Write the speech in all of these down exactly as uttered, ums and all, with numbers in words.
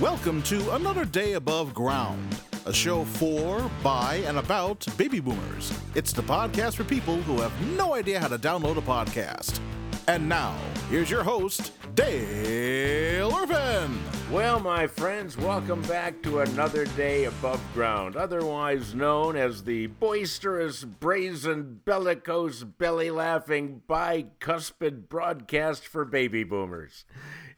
Welcome to Another Day Above Ground, a show for, by, and about baby boomers. It's the podcast for people who have no idea how to download a podcast. And now, here's your host, Dale Irvin. Well, my friends, welcome back to Another Day Above Ground, otherwise known as the boisterous, brazen, bellicose, belly-laughing, bicuspid broadcast for baby boomers.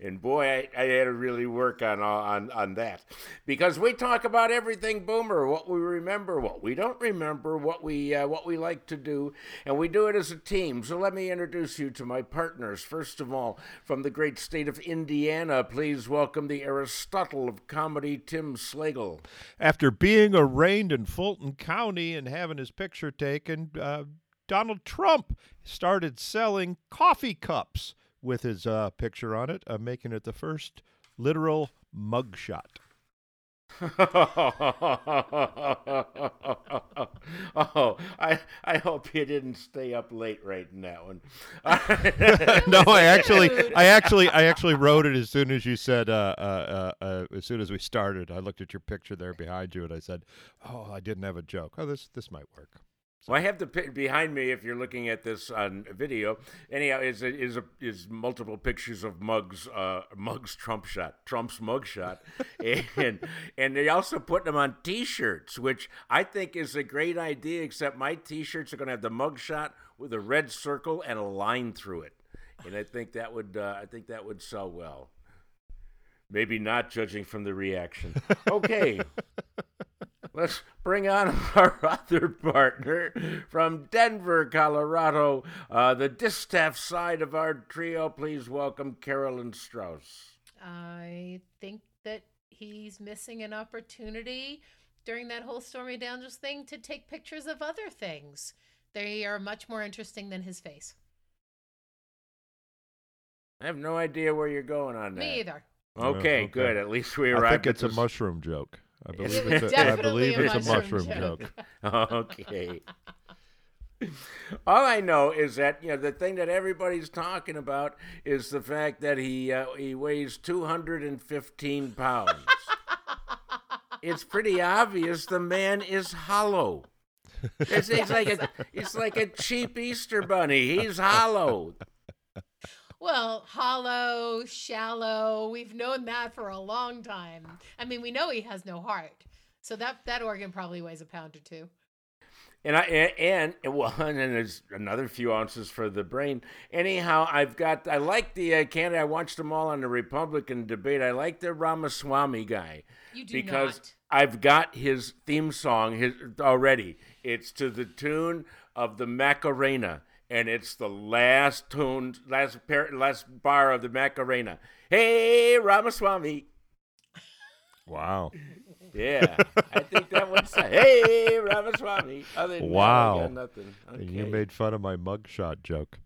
And boy, I, I had to really work on, on, on that, because we talk about everything boomer, what we remember, what we don't remember, what we, uh, what we like to do, and we do it as a team. So let me introduce you to my partners. First of all, from the great state of Indiana, please welcome the Aristotle of comedy, Tim Slagle. After being arraigned in Fulton County and having his picture taken, uh, Donald Trump started selling coffee cups with his uh, picture on it, uh, making it the first literal mugshot. oh, I I hope you didn't stay up late writing that one. no, I actually, I actually, I actually wrote it as soon as you said, uh, uh, uh, uh, as soon as we started. I looked at your picture there behind you, and I said, "Oh, I didn't have a joke. Oh, this this might work." So. Well, I have the pic behind me. If you're looking at this on video, anyhow, is is a, is multiple pictures of Muggs, uh, Muggs Trump shot, Trump's mugshot, and and they also put them on T-shirts, which I think is a great idea. Except my T-shirts are going to have the mugshot with a red circle and a line through it, and I think that would uh, I think that would sell well. Maybe not, judging from the reaction. Okay. Let's bring on our other partner from Denver, Colorado, uh, the distaff side of our trio. Please welcome Carolyn Strauss. I think that he's missing an opportunity during that whole Stormy Daniels thing to take pictures of other things. They are much more interesting than his face. I have no idea where you're going on that. Me either. Okay, no, okay. Good. At least we arrived. I think it's a mushroom joke. I believe it's, it's a, I believe a it's a mushroom joke. joke. Okay. All I know is that, you know, the thing that everybody's talking about is the fact that he uh, he weighs two hundred fifteen pounds. It's pretty obvious the man is hollow. It's, it's like a it's like a cheap Easter bunny. He's hollow. Well, hollow, shallow, we've known that for a long time. I mean, we know he has no heart. So that, that organ probably weighs a pound or two. And I and, and well, and then there's another few ounces for the brain. Anyhow, I've got I like the uh, candidate. I watched them all on the Republican debate. I like the Ramaswamy guy. You do because not. I've got his theme song his, already. It's to the tune of the Macarena. And it's the last tune, last par, last bar of the Macarena. Hey, Ramaswamy. Wow. Yeah, I think that one's hey, Ramaswamy. Other than wow. That, I got nothing. Okay. You made fun of my mugshot joke.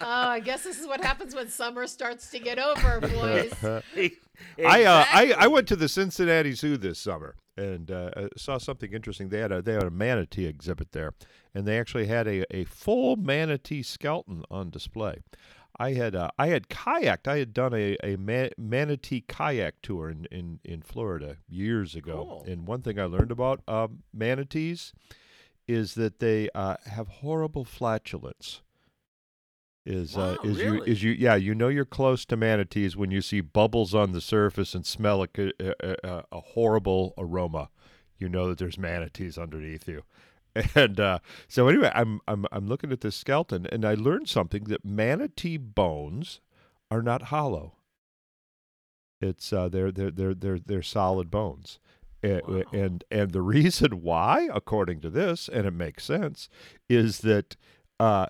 Oh, I guess this is what happens when summer starts to get over, boys. Exactly. I, uh, I I went to the Cincinnati Zoo this summer and uh, saw something interesting. They had a they had a manatee exhibit there, and they actually had a, a full manatee skeleton on display. I had uh, I had kayaked. I had done a, a man, manatee kayak tour in, in, in Florida years ago. Cool. And one thing I learned about um, manatees is that they uh, have horrible flatulence. Is wow, uh, is really? you is you yeah you know you're close to manatees when you see bubbles on the surface and smell a a, a, a horrible aroma. You know that there's manatees underneath you, and uh, so anyway, I'm I'm I'm looking at this skeleton and I learned something that manatee bones are not hollow. It's uh, they're they're they're they're they're solid bones. And, wow. and and the reason why, according to this, and it makes sense, is that. Uh,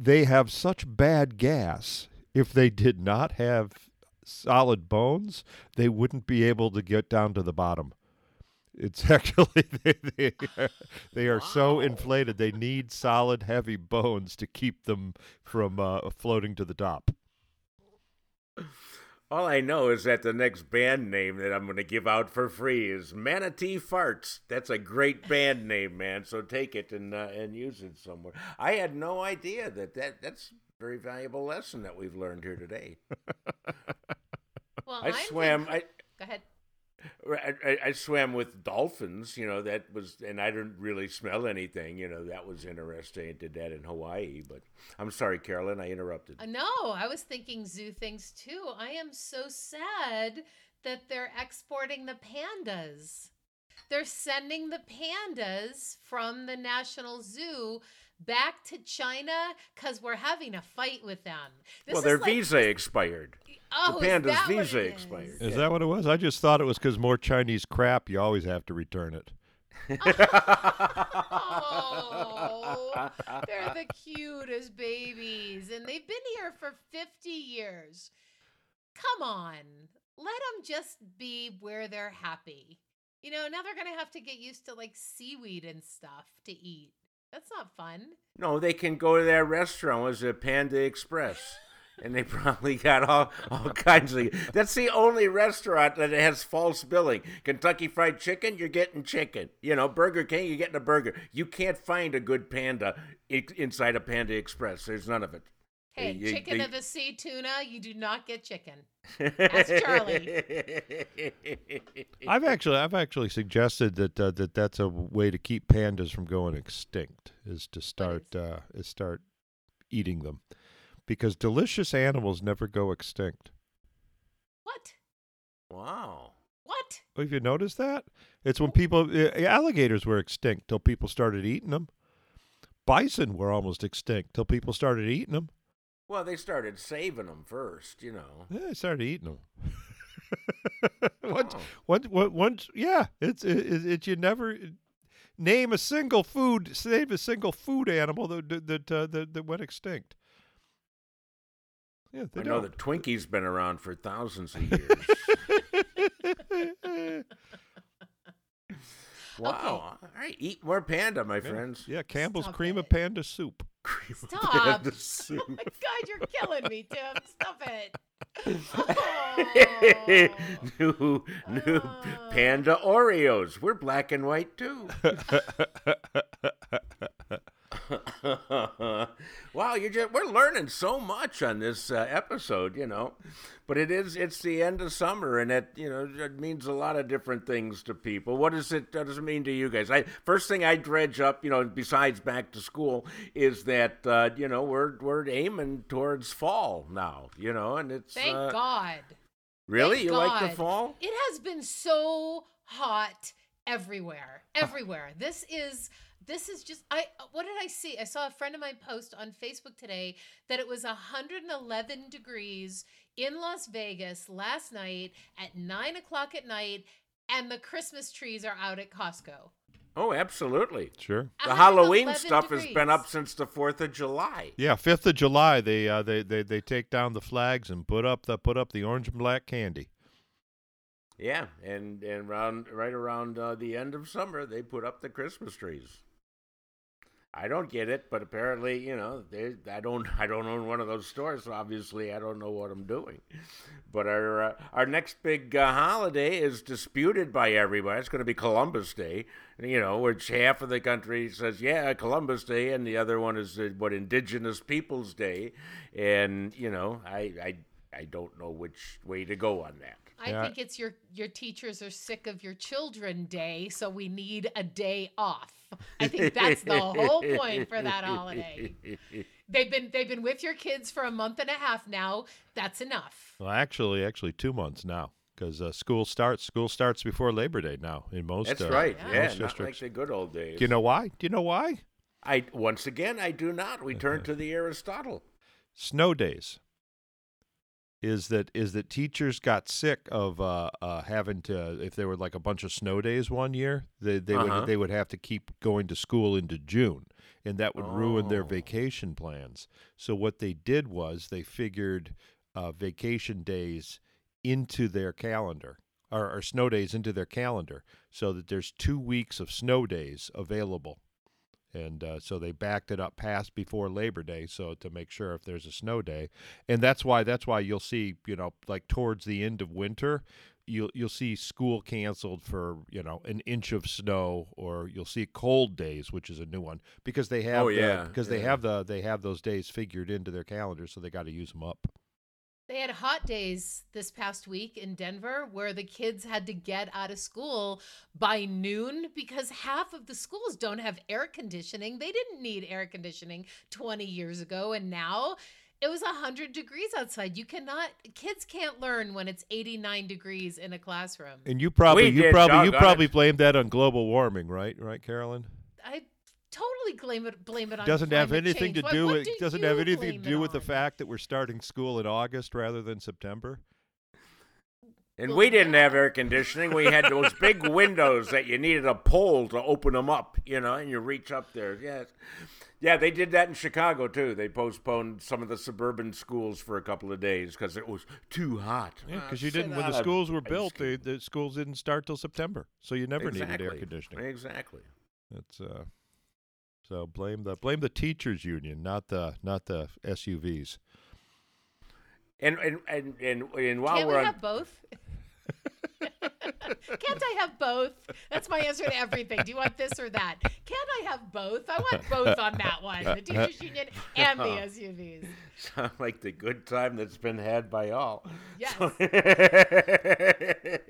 They have such bad gas. If they did not have solid bones, they wouldn't be able to get down to the bottom. It's actually, they, they are, they are wow. so inflated, they need solid, heavy bones to keep them from uh, floating to the top. All I know is that the next band name that I'm going to give out for free is Manatee Farts. That's a great band name, man. So take it and uh, and use it somewhere. I had no idea that, that that's very valuable lesson that we've learned here today. Well, I I'm swam. Thinking... I, Go ahead. I, I, I swam with dolphins, you know, that was, and I didn't really smell anything, you know, that was interesting. I did that in Hawaii, but I'm sorry, Carolyn, I interrupted. Uh, no, I was thinking zoo things too. I am so sad that they're exporting the pandas. They're sending the pandas from the National Zoo back to China because we're having a fight with them. This well, their like, visa expired. Oh, the panda's visa expired. Is that what it was? I just thought it was because more Chinese crap, you always have to return it. Oh, they're the cutest babies. And they've been here for fifty years. Come on. Let them just be where they're happy. You know, now they're going to have to get used to, like, seaweed and stuff to eat. That's not fun. No, they can go to that restaurant. It was a Panda Express. And they probably got all, all kinds of... That's the only restaurant that has false billing. Kentucky Fried Chicken, you're getting chicken. You know, Burger King, you're getting a burger. You can't find a good panda inside a Panda Express. There's none of it. Hey, you, chicken you, of the sea, tuna, you do not get chicken. Ask Charlie. I've actually, I've actually suggested that uh, that that's a way to keep pandas from going extinct is to start uh, is start eating them, because delicious animals never go extinct. What? Wow. What? Well, have you noticed that? It's when people uh, alligators were extinct till people started eating them. Bison were almost extinct till people started eating them. Well, they started saving them first, you know. Yeah, they started eating them. once, oh. once, once, yeah, it's it's it, you never name a single food, save a single food animal that that uh, that, that went extinct. Yeah, they I don't. know the Twinkie's been around for thousands of years. Wow. Okay. All right. Eat more panda, my yeah. friends. Yeah, Campbell's Stop cream it. of panda soup. Cream Stop. of panda soup. Oh, my God, you're killing me, Tim. Stop it. Oh. new new uh. Panda Oreos. We're black and white, too. Wow, you're just, we're learning so much on this uh, episode, you know. But it is, it's the end of summer, and it, you know, it means a lot of different things to people. What does it, what does it mean to you guys? I first thing I dredge up, you know, besides back to school, is that uh, you know, we're we're aiming towards fall now, you know, and it's thank uh, God. Really, thank you God. Like the fall? It has been so hot everywhere, everywhere. This is. This is just, I. What did I see? I saw a friend of mine post on Facebook today that it was one hundred eleven degrees in Las Vegas last night at nine o'clock at night, and the Christmas trees are out at Costco. Oh, absolutely. Sure. The Halloween stuff degrees. has been up since the fourth of July. Yeah, fifth of July, they uh, they, they they take down the flags and put up the, put up the orange and black candy. Yeah, and, and round, right around uh, the end of summer, they put up the Christmas trees. I don't get it, but apparently, you know, they, I don't I don't own one of those stores, so obviously I don't know what I'm doing. But our uh, our next big uh, holiday is disputed by everybody. It's going to be Columbus Day, you know, which half of the country says, yeah, Columbus Day, and the other one is, uh, what, Indigenous Peoples Day. And, you know, I, I, I don't know which way to go on that. I yeah. think it's your your teachers are sick of your children day, so we need a day off. I think that's the whole point for that holiday. They've been they've been with your kids for a month and a half now. That's enough. Well, actually, actually two months now, because uh, school starts school starts before Labor Day now in most. That's uh, right. Yeah, yeah not districts. Like the good old days. Do you know why? Do you know why? I once again I do not. We turn to the Aristotle. Snow days. Is that is that teachers got sick of uh, uh, having to, if there were like a bunch of snow days one year, they they uh-huh. would they would have to keep going to school into June, and that would oh. ruin their vacation plans. So what they did was they figured uh, vacation days into their calendar, or, or snow days into their calendar, so that there's two weeks of snow days available. And uh, so they backed it up past before Labor Day, so to make sure if there's a snow day, and that's why that's why you'll see, you know, like towards the end of winter, you'll you'll see school canceled for, you know, an inch of snow, or you'll see cold days, which is a new one, because they have oh, yeah. the, because yeah. they have the they have those days figured into their calendar, so they got to use them up. They had hot days this past week in Denver where the kids had to get out of school by noon because half of the schools don't have air conditioning. They didn't need air conditioning twenty years ago, and now it was one hundred degrees outside. You cannot, kids can't learn when it's eighty-nine degrees in a classroom. And you probably, we you probably, you probably blame that on global warming, right? Right, Carolyn? I totally blame it blame it on doesn't have anything change. to do with do doesn't have anything to do with the fact that we're starting school in August rather than September. And well, we didn't yeah. have air conditioning. We had those big windows that you needed a pole to open them up, you know, and you reach up there. Yes. Yeah, they did that in Chicago too. They postponed some of the suburban schools for a couple of days because it was too hot. Yeah, because you didn't. When the schools were built, they, the schools didn't start till September, so you never exactly. needed air conditioning. Exactly. That's uh. So blame the blame the teachers union, not the not the S U Vs. And and and and, and while Can't we're we on... have both. Can't I have both? That's my answer to everything. Do you want this or that? Can't I have both? I want both on that one. The teachers union and the S U Vs. Sounds like the good time that's been had by all. Yes. I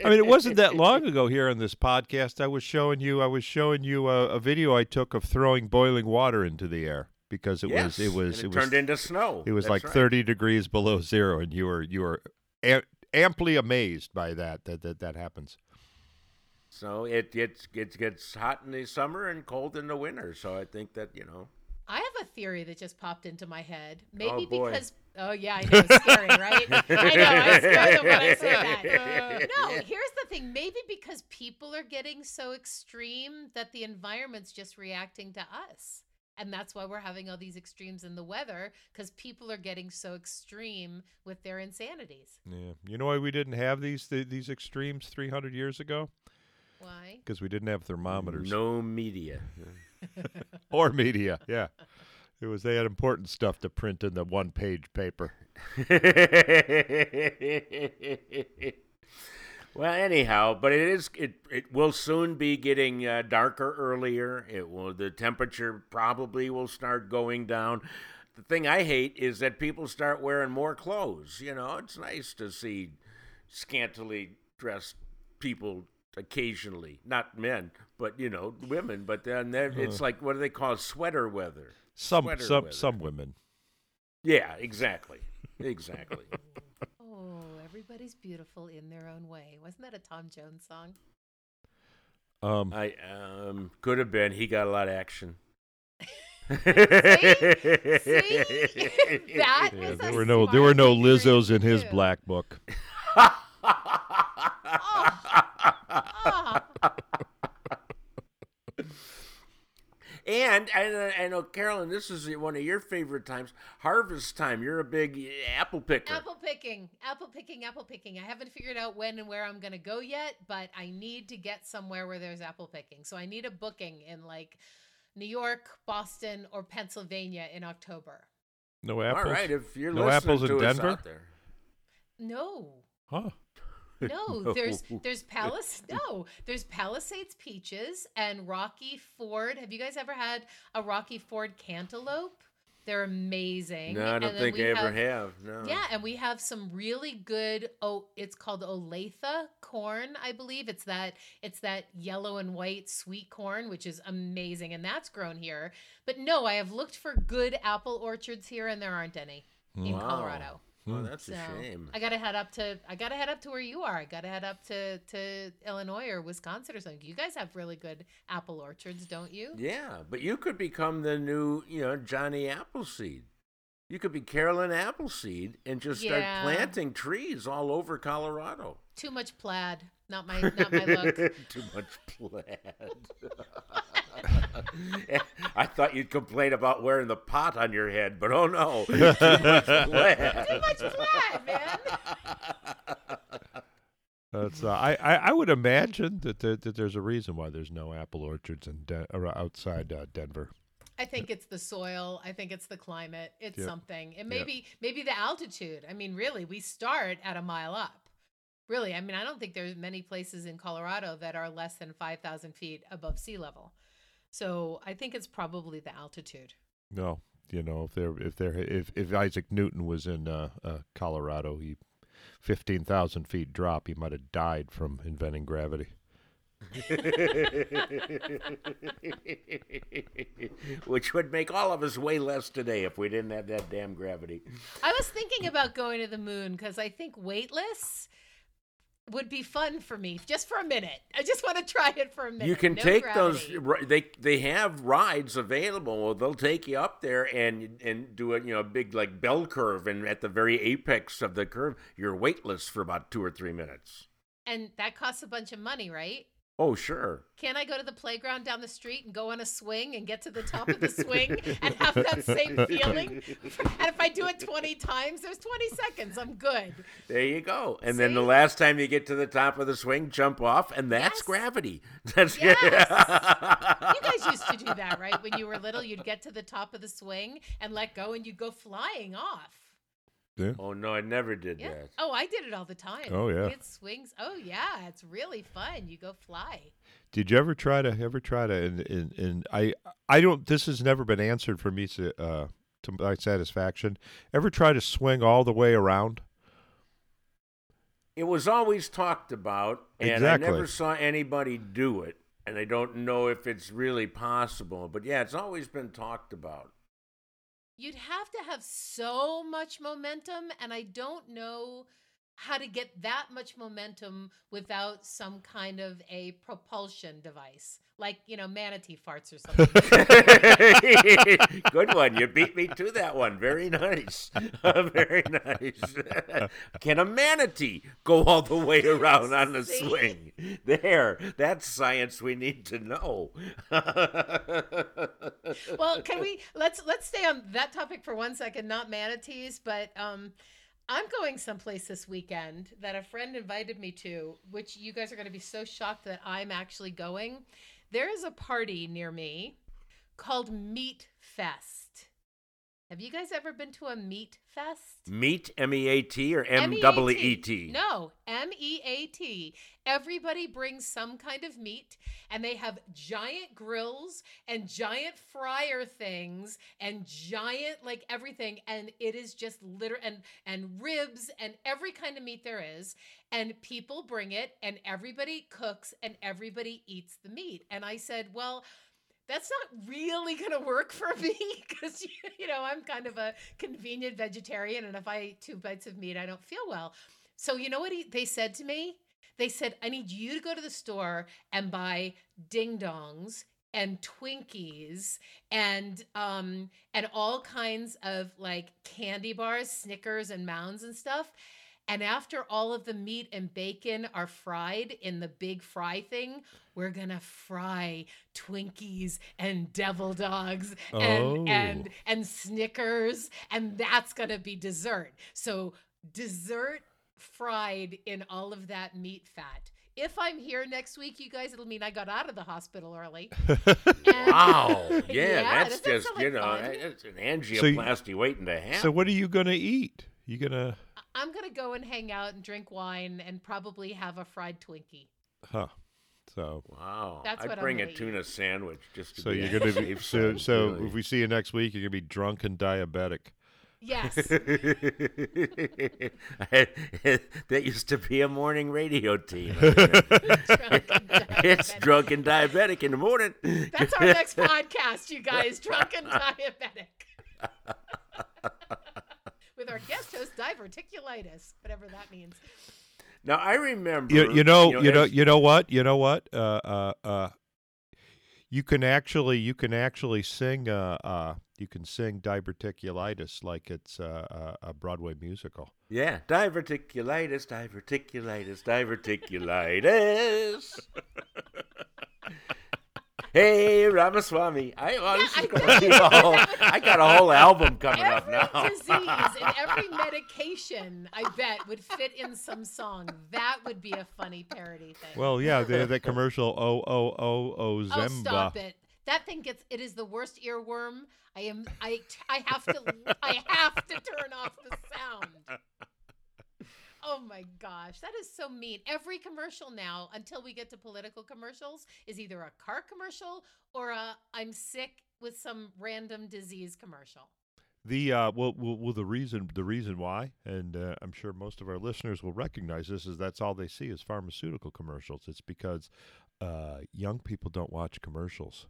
mean, it wasn't that long ago here on this podcast. I was showing you I was showing you a, a video I took of throwing boiling water into the air. Because it yes. was it was and it, it turned was, into snow. It was that's like right. thirty degrees below zero, and you were you were a- amply amazed by that that that, that happens. So it gets it gets hot in the summer and cold in the winter. So I think that, you know. I have a theory that just popped into my head. Maybe oh, because oh yeah, I know, it's scary, right? I know, I scare them when I say that. Uh, no, yeah. here's the thing. Maybe because people are getting so extreme that the environment's just reacting to us. And that's why we're having all these extremes in the weather, because people are getting so extreme with their insanities. Yeah. You know why we didn't have these th- these extremes three hundred years ago? Why? Because we didn't have thermometers. No media. Or media, yeah. It was they had important stuff to print in the one-page paper. Well, anyhow, but it is it, it will soon be getting uh, darker earlier. It will the temperature probably will start going down. The thing I hate is that people start wearing more clothes. You know, it's nice to see scantily dressed people occasionally, not men, but you know, women. But then uh. it's like, what do they call it? Sweater weather? Some sweater some weather. Some women. Yeah, exactly, exactly. Everybody's beautiful in their own way. Wasn't that a Tom Jones song? Um, I um, could have been. He got a lot of action. See? See? that yeah, there were no there were no Lizzos in his black book. oh. Oh. And I know, Carolyn, this is one of your favorite times, harvest time. You're a big apple picker. Apple picking, apple picking, apple picking. I haven't figured out when and where I'm going to go yet, but I need to get somewhere where there's apple picking. So I need a booking in like New York, Boston, or Pennsylvania in October. No apples? All right, if you're no listening to us out there. No apples in Denver? No. Huh. No, no, there's there's Palace. No, there's Palisades peaches and Rocky Ford. Have you guys ever had a Rocky Ford cantaloupe? They're amazing. No, I don't and think I have, ever have. No. Yeah, and we have some really good. Oh, it's called Olathe corn, I believe. It's that it's that yellow and white sweet corn, which is amazing, and that's grown here. But no, I have looked for good apple orchards here, and there aren't any in wow. Colorado. Oh, that's so, a shame. I gotta head up to I gotta head up to where you are. I gotta head up to, to Illinois or Wisconsin or something. You guys have really good apple orchards, don't you? Yeah, but you could become the new, you know, Johnny Appleseed. You could be Carolyn Appleseed and just start yeah. planting trees all over Colorado. Too much plaid. Not my not my look. Too much plaid. I thought you'd complain about wearing the pot on your head, but oh no. Too much plaid. Too much plaid, man. That's, uh, I, I, I would imagine that, that, that there's a reason why there's no apple orchards in De- outside uh, Denver. I think it's the soil. I think it's the climate. It's yep. something. And maybe yep. maybe the altitude. I mean, really, we start at a mile up. Really, I mean, I don't think there's many places in Colorado that are less than five thousand feet above sea level. So I think it's probably the altitude. No, you know, if there, if there, if, if Isaac Newton was in uh, uh, Colorado, he fifteen thousand feet drop, he might have died from inventing gravity. Which would make all of us way less today if we didn't have that damn gravity. I was thinking about going to the moon because I think weightless would be fun for me, just for a minute. I just want to try it for a minute. You can no take gravity. those. They they have rides available. They'll take you up there and and do a you know a big like bell curve, and at the very apex of the curve, you're weightless for about two or three minutes. And that costs a bunch of money, right? Oh, sure. Can I go to the playground down the street and go on a swing and get to the top of the swing and have that same feeling? And if I do it twenty times, there's twenty seconds. I'm good. There you go. And See? Then the last time you get to the top of the swing, jump off, and that's yes. gravity. That's yes. You guys used to do that, right? When you were little, you'd get to the top of the swing and let go, and you'd go flying off. Yeah. Oh, no, I never did yeah. that. Oh, I did it all the time. Oh, yeah. It swings. Oh, yeah. It's really fun. You go fly. Did you ever try to, ever try to, and, and, and I I don't, this has never been answered for me to, uh, to my satisfaction. Ever try to swing all the way around? It was always talked about, and exactly. I never saw anybody do it, and I don't know if it's really possible. But, yeah, it's always been talked about. You'd have to have so much momentum, and I don't know how to get that much momentum without some kind of a propulsion device, like, you know, manatee farts or something. Good one. You beat me to that one. Very nice. Very nice. Can a manatee go all the way around on a See? swing? There. That's science we need to know. Well, can we let's let's stay on that topic for one second, not manatees, but um I'm going someplace this weekend that a friend invited me to, which you guys are going to be so shocked that I'm actually going. There is a party near me called Meat Fest. Have you guys ever been to a Meat Fest? Meat, M E A T, or M E A T? No, M E A T. Everybody brings some kind of meat, and they have giant grills and giant fryer things and giant, like, everything. And it is just literally, and, and ribs and every kind of meat there is. And people bring it, and everybody cooks, and everybody eats the meat. And I said, well, that's not really going to work for me because, you know, I'm kind of a convenient vegetarian. And if I eat two bites of meat, I don't feel well. So you know what he, they said to me? They said, I need you to go to the store and buy ding dongs and Twinkies and um, and all kinds of like candy bars, Snickers and Mounds and stuff. And after all of the meat and bacon are fried in the big fry thing, we're going to fry Twinkies and devil dogs and, oh. and, and Snickers. And that's going to be dessert. So dessert fried in all of that meat fat. If I'm here next week, you guys, it'll mean I got out of the hospital early. And, wow. Yeah, yeah that's that just, you know, like it's an angioplasty so you, waiting to happen. So what are you going to eat? You gonna? I'm gonna go and hang out and drink wine and probably have a fried Twinkie. Huh. So wow. That's I'd what bring I'm a eat. tuna sandwich just to so be you're gonna be so, so if we see you next week, you're gonna be drunk and diabetic. Yes. That used to be a morning radio team. Drunk it's drunk and diabetic in the morning. That's our next podcast, you guys. Drunk and diabetic. With our guest host, diverticulitis, whatever that means. Now I remember, you, you know, you know, you know, as, you know what, you know what, uh, uh, uh, you can actually, you can actually sing, uh, uh, you can sing diverticulitis like it's uh, a Broadway musical. Yeah, diverticulitis, diverticulitis, diverticulitis. Hey, Ramaswamy. I, oh, yeah, I, got you know, I got a whole album coming every up now. Every disease and every medication, I bet, would fit in some song. That would be a funny parody thing. Well, yeah, they have that commercial, oh, oh, oh, oh, Zemba. Oh, stop it. That thing gets, it is the worst earworm. I am, I, I have to, I have to turn off the sound. Oh my gosh, that is so mean. Every commercial now, until we get to political commercials, is either a car commercial or a I'm sick with some random disease commercial. The uh, well, well, well, the reason the reason why, and uh, I'm sure most of our listeners will recognize this, is that's all they see is pharmaceutical commercials. It's because uh, young people don't watch commercials.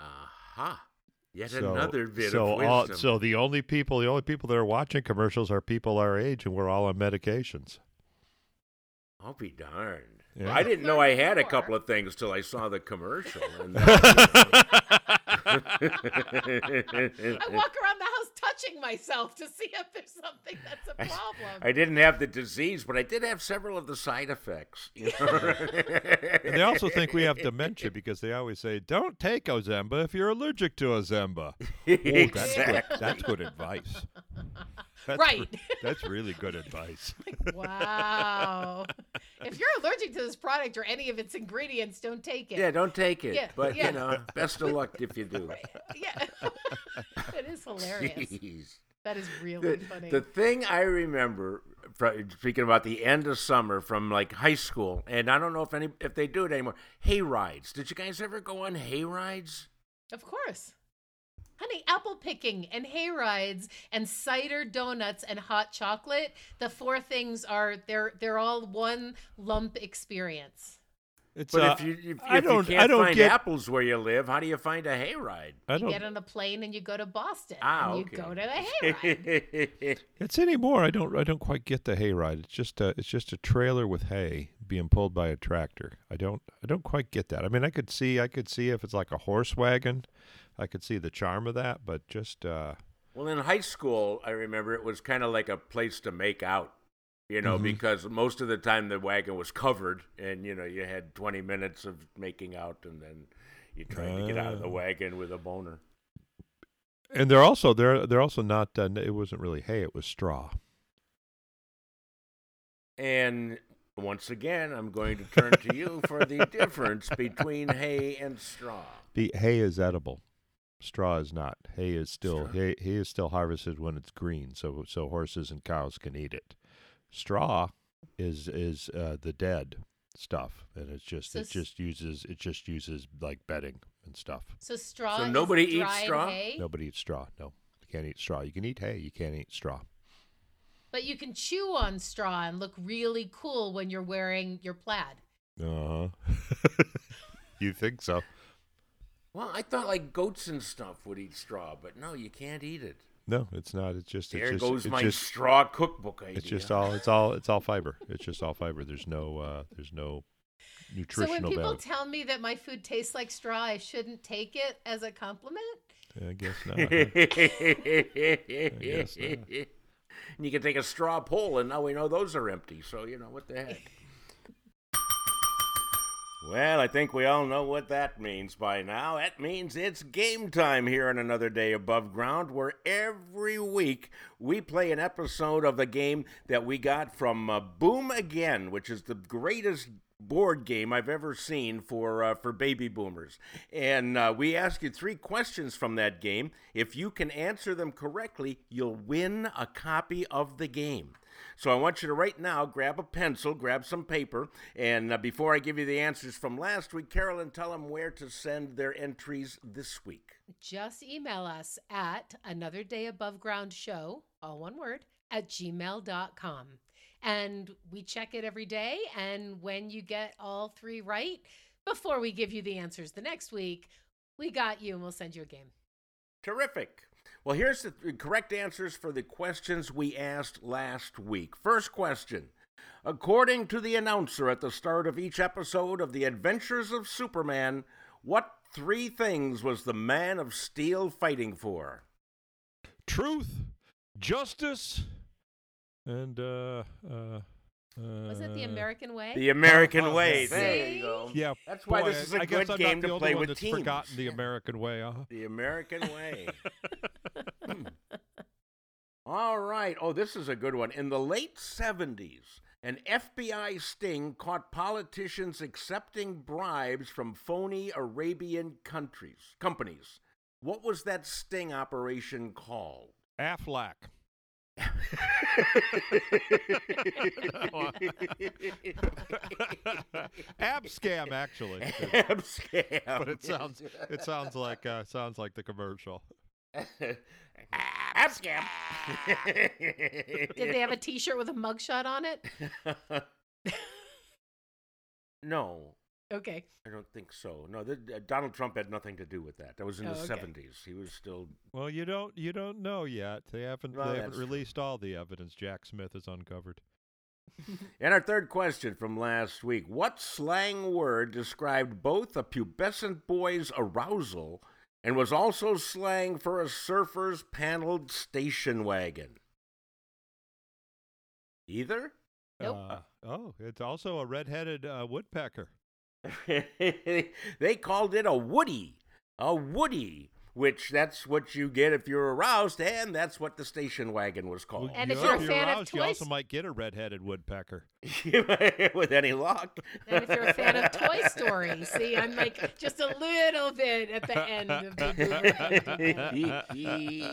Aha. Uh-huh. Yet so, another bit so of wisdom. All, so the only people, the only people that are watching commercials are people our age, and we're all on medications. I'll be darned. Yeah. I didn't know I had a couple of things till I saw the commercial. And I walk around the house touching myself to see if there's something that's a problem. I, I didn't have the disease, but I did have several of the side effects. You know? And they also think we have dementia because they always say, don't take Ozemba if you're allergic to Ozemba. Oh, that's, good, that's good advice. That's right. Re- that's really good advice. Wow. If you're allergic to this product or any of its ingredients, don't take it. Yeah, don't take it. Yeah, but, yeah. you know, best of luck if you do. Yeah. That is hilarious. Jeez. That is really the, funny. The thing I remember, speaking about the end of summer from, like, high school, and I don't know if any if they do it anymore, hay rides. Did you guys ever go on hay rides? Of course. Honey, apple picking and hay rides and cider donuts and hot chocolate. The four things are they're they're all one lump experience. It's but uh, if you if, if I don't, you can't I don't find get... apples where you live, how do you find a hay ride? I you don't... get on a plane and you go to Boston ah, and you okay. go to the hay ride. It's anymore. I don't I don't quite get the hay ride. It's just a it's just a trailer with hay being pulled by a tractor. I don't I don't quite get that. I mean, I could see I could see if it's like a horse wagon. I could see the charm of that, but just... Uh... Well, in high school, I remember it was kind of like a place to make out, you know, mm-hmm. because most of the time the wagon was covered and, you know, you had twenty minutes of making out and then you're trying uh... to get out of the wagon with a boner. And they're also, they're, they're also not, uh, it wasn't really hay, it was straw. And... Once again, I'm going to turn to you for the difference between hay and straw. The hay is edible, straw is not. Hay is still hay, hay is still harvested when it's green, so so horses and cows can eat it. Straw is is uh, the dead stuff, and it's just so it just uses it just uses like bedding and stuff. So straw. So nobody is eats straw. Hay? Nobody eats straw. No, you can't eat straw. You can eat hay. You can't eat straw. But you can chew on straw and look really cool when you're wearing your plaid. Uh-huh. You think so? Well, I thought like goats and stuff would eat straw, but no, you can't eat it. No, it's not. It's just there it's just, goes it's my just, straw cookbook idea. It's just all it's all it's all fiber. It's just all fiber. There's no uh, there's no nutritional. So when people value. Tell me that my food tastes like straw, I shouldn't take it as a compliment. I guess not. Huh? I guess not. And you can take a straw poll, and now we know those are empty. So, you know, what the heck? Well, I think we all know what that means by now. That means it's game time here on Another Day Above Ground, where every week we play an episode of the game that we got from uh, Boom Again, which is the greatest board game I've ever seen for uh, for baby boomers. And uh, we ask you three questions from that game. If you can answer them correctly, you'll win a copy of the game. So I want you to right now grab a pencil, grab some paper, and uh, before I give you the answers from last week, Carolyn, tell them where to send their entries this week. Just email us at anotherdayabovegroundshow, all one word, at gmail dot com. And we check it every day. And when you get all three right, before we give you the answers the next week, we got you and we'll send you a game. Terrific. Well, here's the correct answers for the questions we asked last week. First question. According to the announcer at the start of each episode of The Adventures of Superman, what three things was the Man of Steel fighting for? Truth, justice, And, uh, uh, was it The American Way? The American oh, Way. See? There you go. Yeah. That's why boy, this is a I good I'm game to play with that's teams. I forgotten The American Way. Uh-huh. The American Way. All right. Oh, this is a good one. In the late seventies, an F B I sting caught politicians accepting bribes from phony Arabian countries, companies. What was that sting operation called? AFLAC. Appscam, actually. Appscam. But it sounds it sounds like uh, sounds like the commercial. Appscam. Did they have a T-shirt with a mugshot on it? No. Okay. I don't think so. No, the, uh, Donald Trump had nothing to do with that. That was in oh, the okay. seventies. He was still. Well, you don't you don't know yet. They haven't well, they haven't released true. all the evidence Jack Smith has uncovered. And our third question from last week: what slang word described both a pubescent boy's arousal and was also slang for a surfer's paneled station wagon? Either? Nope. Uh, oh, it's also a red-headed uh, woodpecker. They called it a woody, a woody, which that's what you get if you're aroused, and that's what the station wagon was called. Well, and if you're, if you're a fan aroused, of toys, you also might get a red-headed woodpecker. With any luck. And if you're a fan of Toy Story, see, I'm like just a little bit at the end of the movie.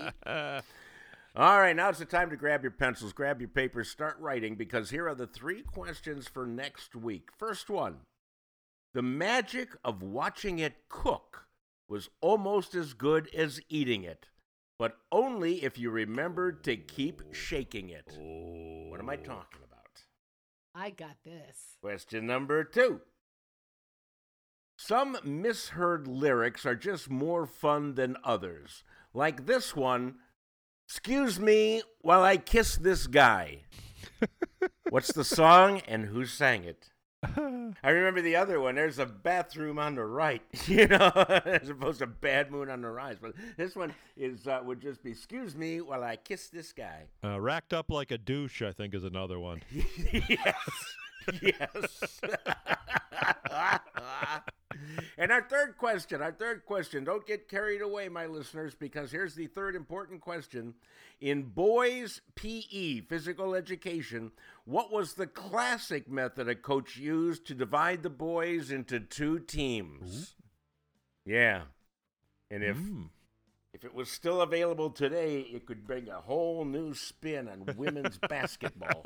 All right, now it's the time to grab your pencils, grab your papers, start writing, because here are the three questions for next week. First one. The magic of watching it cook was almost as good as eating it, but only if you remembered to keep shaking it. Oh. What am I talking about? I got this. Question number two. Some misheard lyrics are just more fun than others. Like this one, "Excuse me while I kiss this guy." What's the song and who sang it? I remember the other one. There's a bathroom on the right, you know, as opposed to bad moon on the rise. But this one is uh, would just be, "Excuse me while I kiss this guy." Uh, racked up like a douche, I think, is another one. Yes. Yes. And our third question, our third question. Don't get carried away, my listeners, because here's the third important question. In boys' P E, physical education, what was the classic method a coach used to divide the boys into two teams? Ooh. Yeah. And if mm. if it was still available today, it could bring a whole new spin on women's basketball.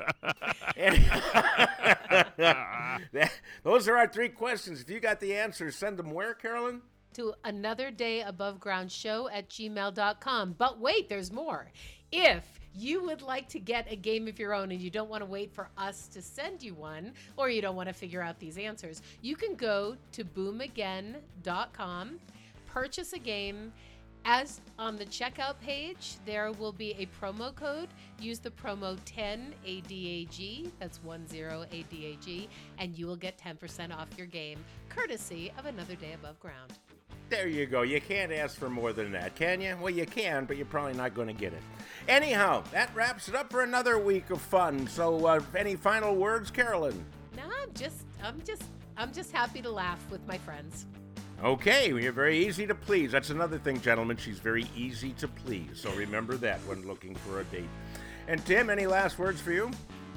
that, those are our three questions. If you got the answers, send them where, Carolyn? To Another Day Above Ground Show at gmail dot com. But wait, there's more. If you would like to get a game of your own and you don't want to wait for us to send you one, or you don't want to figure out these answers, you can go to boom again dot com, purchase a game. As on the checkout page, there will be a promo code. Use the promo ten A D A G, that's ten A D A G, and you will get ten percent off your game, courtesy of Another Day Above Ground. There you go. You can't ask for more than that, can you? Well, you can, but you're probably not going to get it. Anyhow, that wraps it up for another week of fun. So, uh, any final words, Carolyn? No, I'm just, I'm just, I'm just happy to laugh with my friends. Okay, you're very easy to please. That's another thing, gentlemen. She's very easy to please. So remember that when looking for a date. And Tim, any last words for you?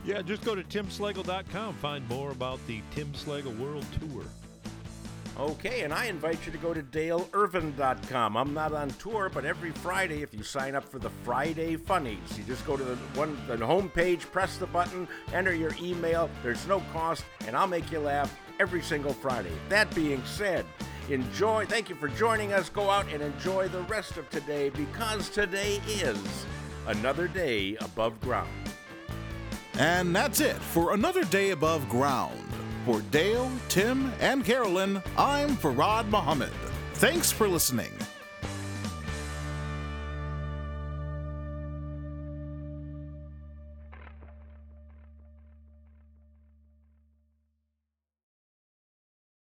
Yeah, just go to tim slagle dot com. Find more about the Tim Slagle World Tour. Okay, and I invite you to go to dale irvin dot com. I'm not on tour, but every Friday, if you sign up for the Friday Funnies, you just go to the one the homepage, press the button, enter your email. There's no cost, and I'll make you laugh every single Friday. That being said, enjoy. Thank you for joining us. Go out and enjoy the rest of today, because today is Another Day Above Ground. And that's it for Another Day Above Ground. For Dale, Tim, and Carolyn, I'm Farhad Muhammad. Thanks for listening.